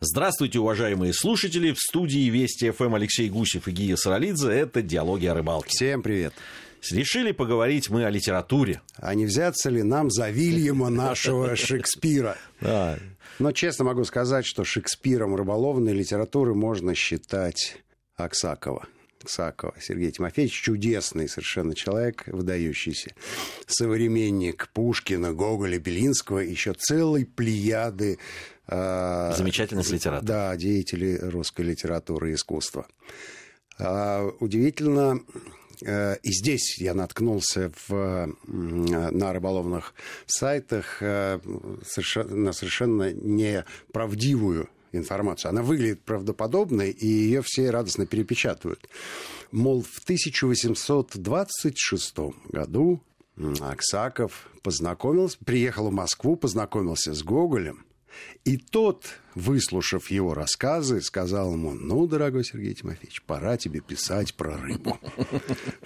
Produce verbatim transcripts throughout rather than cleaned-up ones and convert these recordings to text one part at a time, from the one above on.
Здравствуйте, уважаемые слушатели. В студии Вести эф эм Алексей Гусев и Гия Саралидзе. Это «Диалоги о рыбалке». Всем привет. Решили поговорить мы о литературе. А не взяться ли нам за Вильяма нашего Шекспира? Да. Но честно могу сказать, что Шекспиром рыболовной литературы можно считать Аксакова. Аксакова Сергей Тимофеевич, чудесный совершенно человек, выдающийся современник Пушкина, Гоголя, Белинского, еще целой плеяды э, замечательных литераторов. Да, деятелей русской литературы и искусства. Э, удивительно, э, и здесь я наткнулся в, на рыболовных сайтах э, совершенно, на совершенно неправдивую информацию. Она выглядит правдоподобной, и ее все радостно перепечатывают. Мол, в тысяча восемьсот двадцать шестом году Аксаков познакомился, приехал в Москву, познакомился с Гоголем, и тот, выслушав его рассказы, сказал ему: ну, дорогой Сергей Тимофеевич, пора тебе писать про рыбу.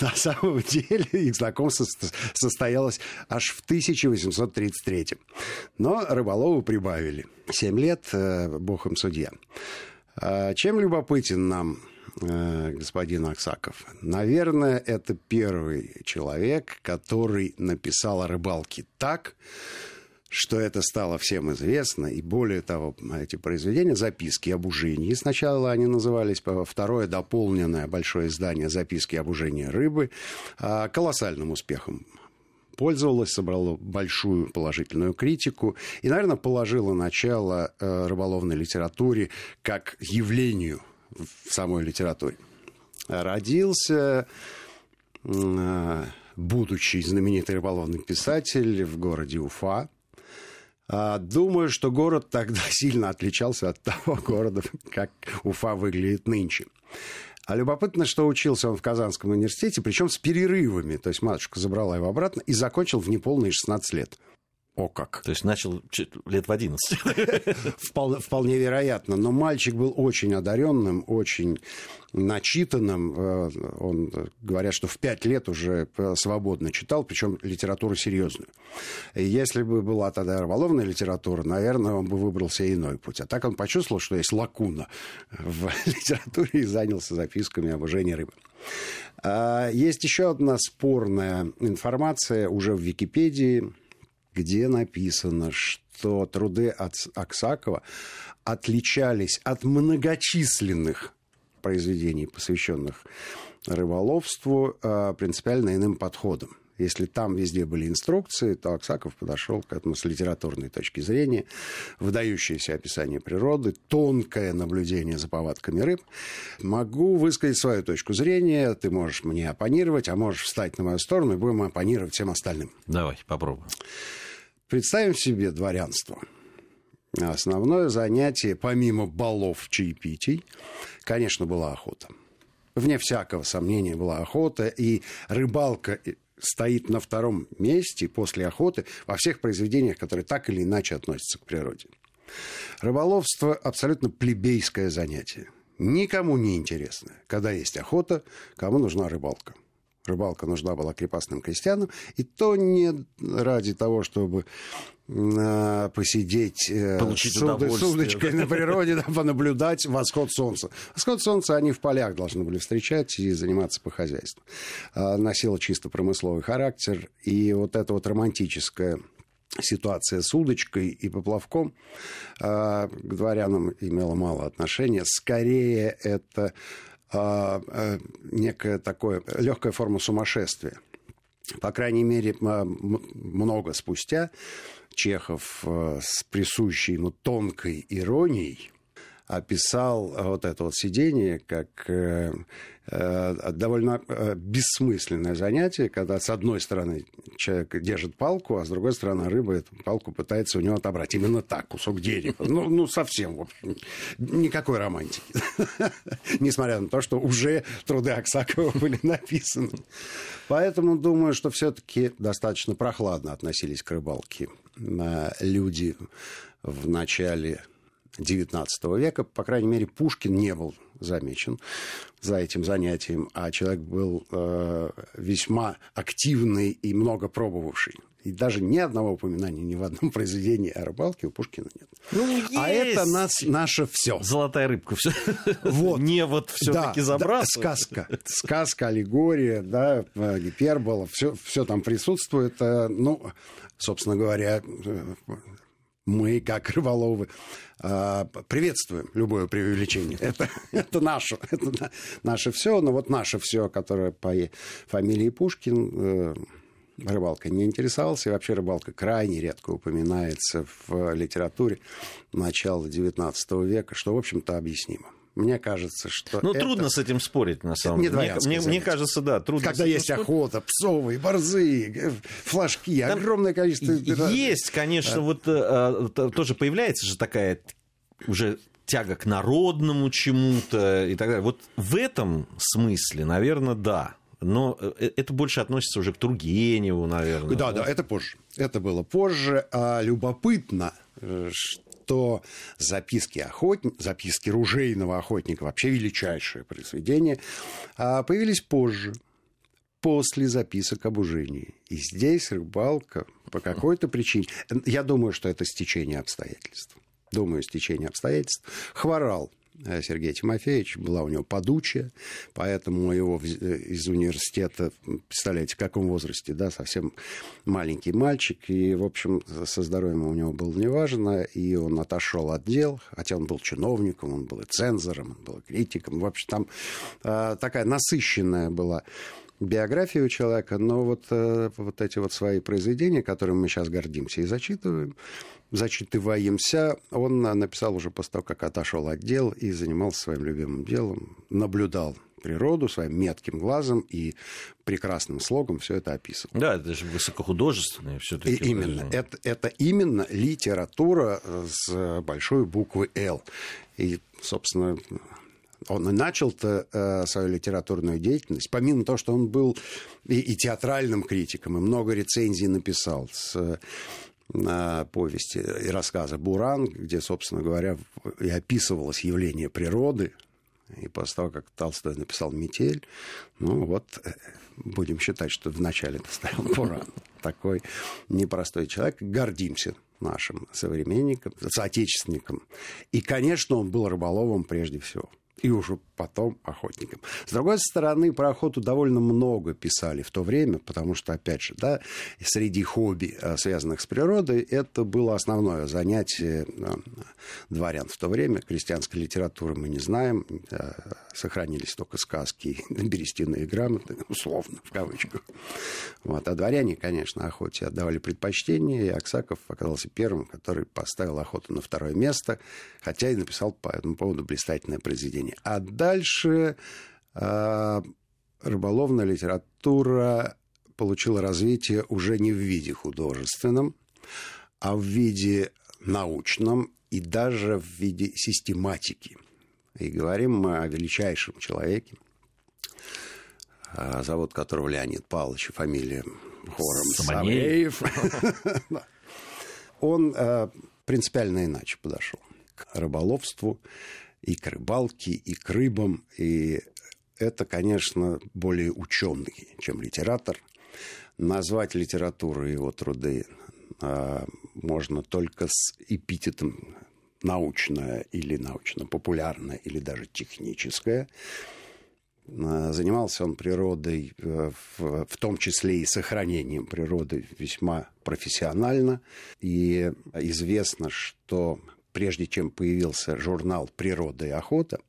На самом деле их знакомство состоялось аж в тысяча восемьсот тридцать третьем. Но рыболову прибавили. Семь лет, бог им судья. Чем любопытен нам господин Аксаков? Наверное, это первый человек, который написал о рыбалке так, что это стало всем известно, и более того, эти произведения, «Записки об ужении», сначала они назывались, второе дополненное большое издание «Записки об ужении рыбы», колоссальным успехом пользовалось, собрало большую положительную критику и, наверное, положило начало рыболовной литературе как явлению в самой литературе. Родился, будучи знаменитый рыболовный писатель, в городе Уфа. Думаю, что город тогда сильно отличался от того города, как Уфа выглядит нынче. А любопытно, что учился он в Казанском университете, причем с перерывами. То есть матушка забрала его обратно и закончил в неполные шестнадцать лет. О как! То есть начал лет в одиннадцать. Вполне вероятно. Но мальчик был очень одаренным, очень начитанным. Он, говорят, что в пять лет уже свободно читал, причем литературу серьезную. Если бы была тогда рыболовная литература, наверное, он бы выбрал себе иной путь. А так он почувствовал, что есть лакуна в литературе, и занялся записками об ужении рыбы. Есть еще одна спорная информация уже в Википедии, где написано, что труды от Аксакова отличались от многочисленных произведений, посвященных рыболовству, принципиально иным подходом. Если там везде были инструкции, то Аксаков подошел к этому с литературной точки зрения. Выдающееся описание природы, тонкое наблюдение за повадками рыб. Могу высказать свою точку зрения, ты можешь мне оппонировать, а можешь встать на мою сторону, и будем оппонировать всем остальным. Давай, попробуем. Представим себе дворянство. Основное занятие, помимо балов, чаепитий, конечно, была охота. Вне всякого сомнения была охота, и рыбалка стоит на втором месте после охоты во всех произведениях, которые так или иначе относятся к природе. Рыболовство – абсолютно плебейское занятие. Никому не интересно, когда есть охота, кому нужна рыбалка. Рыбалка нужна была крепостным крестьянам, и то не ради того, чтобы посидеть с удочкой на природе, понаблюдать восход солнца. Восход солнца они в полях должны были встречать и заниматься по хозяйству. Носило чисто промысловый характер, и вот эта вот романтическая ситуация с удочкой и поплавком к дворянам имела мало отношения. Скорее, это некая такая легкая форма сумасшествия. По крайней мере, много спустя Чехов с присущей ему тонкой иронией описал вот это вот сидение как довольно бессмысленное занятие, когда с одной стороны человек держит палку, а с другой стороны рыба эту палку пытается у него отобрать. Именно так, кусок дерева. Ну, ну совсем, в общем, никакой романтики. Несмотря на то, что уже труды Аксакова были написаны. Поэтому думаю, что все-таки достаточно прохладно относились к рыбалке люди в начале девятнадцатого века. По крайней мере, Пушкин не был замечен за этим занятием, а человек был э, весьма активный и много пробовавший. И даже ни одного упоминания ни в одном произведении о рыбалке у Пушкина нет. Ну, а это нас, наше все. Золотая рыбка. Вот. Не вот все-таки да, забрасывают. Да, сказка. Сказка, аллегория, да, гипербола. Все, все там присутствует. Ну, собственно говоря, мы, как рыболовы, приветствуем любое преувеличение. Это, это наше, это наше все, но вот наше все, которое по фамилии Пушкин, рыбалка не интересовался. И вообще рыбалка крайне редко упоминается в литературе начала девятнадцатого века, что, в общем-то, объяснимо. Мне кажется, что... Ну, это... трудно с этим спорить, на самом деле. Мне, мне, мне кажется, да, трудно. Когда есть спорить. Охота, псовые, борзые, флажки, там огромное количество... Есть, конечно, да. Вот а, тоже появляется же такая уже тяга к народному чему-то и так далее. Вот в этом смысле, наверное, да. Но это больше относится уже к Тургеневу, наверное. Да, да, да, это позже. Это было позже. А любопытно, что... то записки, охотни... записки ружейного охотника, вообще величайшее произведение, появились позже, после записок об ужении. И здесь рыбалка по какой-то причине, я думаю, что это стечение обстоятельств, думаю, стечение обстоятельств, хворал Сергей Тимофеевич, была у него подучая, поэтому его из университета, представляете, в каком возрасте, да, совсем маленький мальчик, и, в общем, со здоровьем у него было неважно, и он отошел от дел, хотя он был чиновником, он был и цензором, он был и критиком, вообще там э, такая насыщенная была биография у человека, но вот, э, вот эти вот свои произведения, которыми мы сейчас гордимся и зачитываем, зачитываемся, он написал уже после того, как отошел от дел и занимался своим любимым делом, наблюдал природу своим метким глазом и прекрасным слогом все это описывал. Да, это же высокохудожественное все-таки. И именно, это, это именно литература с большой буквы «Л». И, собственно... Он и начал-то э, свою литературную деятельность, помимо того, что он был и, и театральным критиком, и много рецензий написал с, э, повести и рассказа «Буран», где, собственно говоря, и описывалось явление природы. И после того, как Толстой написал «Метель», ну вот, будем считать, что вначале поставил «Буран». Такой непростой человек. Гордимся нашим современником, соотечественником. И, конечно, он был рыболовом прежде всего. И уже потом охотником. С другой стороны, про охоту довольно много писали в то время, потому что, опять же, да, среди хобби, связанных с природой, это было основное занятие дворян в то время. Крестьянской литературы мы не знаем, сохранились только сказки, берестяные грамоты, условно, в кавычках. Вот. А дворяне, конечно, охоте отдавали предпочтение, и Аксаков оказался первым, который поставил охоту на второе место, хотя и написал по этому поводу блистательное произведение. А дальше э, рыболовная литература получила развитие уже не в виде художественном, а в виде научном и даже в виде систематики. И говорим мы о величайшем человеке, э, зовут которого Леонид Павлович, фамилия Хором Сабанеев. Он принципиально иначе подошел к рыболовству, и к рыбалке, и к рыбам. И это, конечно, более ученый, чем литератор. Назвать литературу его труды а, можно только с эпитетом научное или научно-популярное, или даже техническое. А, занимался он природой, в, в том числе и сохранением природы, весьма профессионально. И известно, что... Прежде чем появился журнал «Природа и охота»,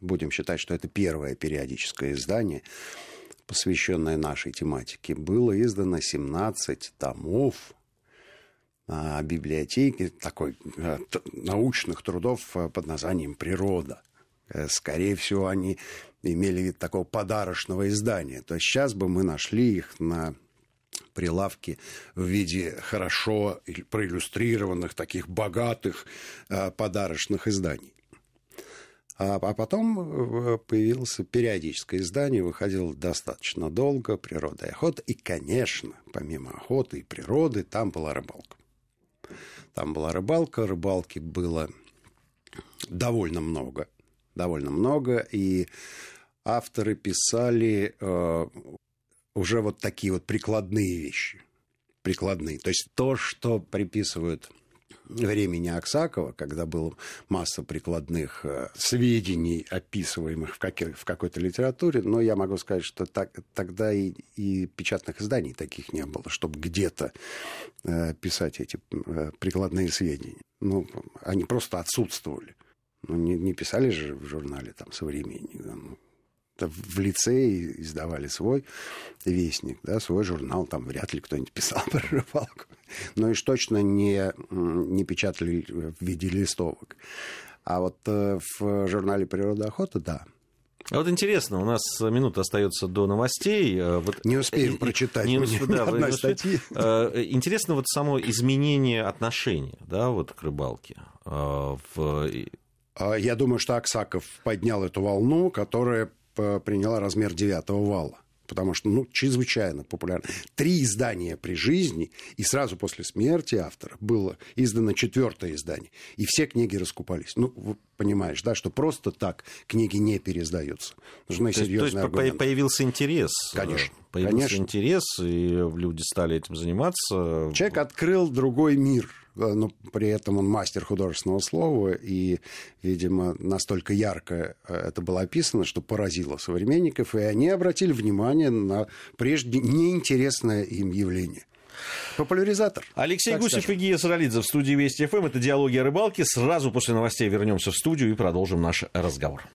будем считать, что это первое периодическое издание, посвященное нашей тематике, было издано семнадцать томов библиотеки, такой, научных трудов под названием «Природа». Скорее всего, они имели вид такого подарочного издания. То есть сейчас бы мы нашли их на... прилавки в виде хорошо проиллюстрированных, таких богатых подарочных изданий. А потом появилось периодическое издание, выходило достаточно долго, «Природа и охота». И, конечно, помимо охоты и природы, там была рыбалка. Там была рыбалка, рыбалки было довольно много. Довольно много, и авторы писали... уже вот такие вот прикладные вещи. прикладные. То есть то, что приписывают времени Аксакова, когда была масса прикладных сведений, описываемых в, какой- в какой-то литературе, но я могу сказать, что так, тогда и, и печатных изданий таких не было, чтобы где-то э, писать эти э, прикладные сведения. Ну, они просто отсутствовали. Ну, не, не писали же в журнале там, «Современник». Да, ну, в лицее издавали свой вестник, да, свой журнал, там вряд ли кто-нибудь писал про рыбалку. Но уж точно не, не печатали в виде листовок. А вот в журнале «Природа и охота», да. А вот интересно, у нас минута остается до новостей. Вот... Не успеем прочитать не, да, одной статьи. Интересно вот само изменение отношения, да, вот к рыбалке. В... Я думаю, что Аксаков поднял эту волну, которая приняла размер девятого вала. Потому что, ну, чрезвычайно популярно. Три издания при жизни, и сразу после смерти автора было издано четвертое издание. И все книги раскупались. Ну, понимаешь, да, что просто так книги не переиздаются. Нужны серьезные аргументы. То есть появился интерес. Конечно. Появился конечно. интерес, и люди стали этим заниматься. Человек открыл другой мир. Но при этом он мастер художественного слова, и, видимо, настолько ярко это было описано, что поразило современников, и они обратили внимание на прежде неинтересное им явление. Популяризатор. Алексей так Гусев скажем. И Гия Саралидзе в студии Вести эф эм. Это «Диалоги о рыбалке». Сразу после новостей вернемся в студию и продолжим наш разговор.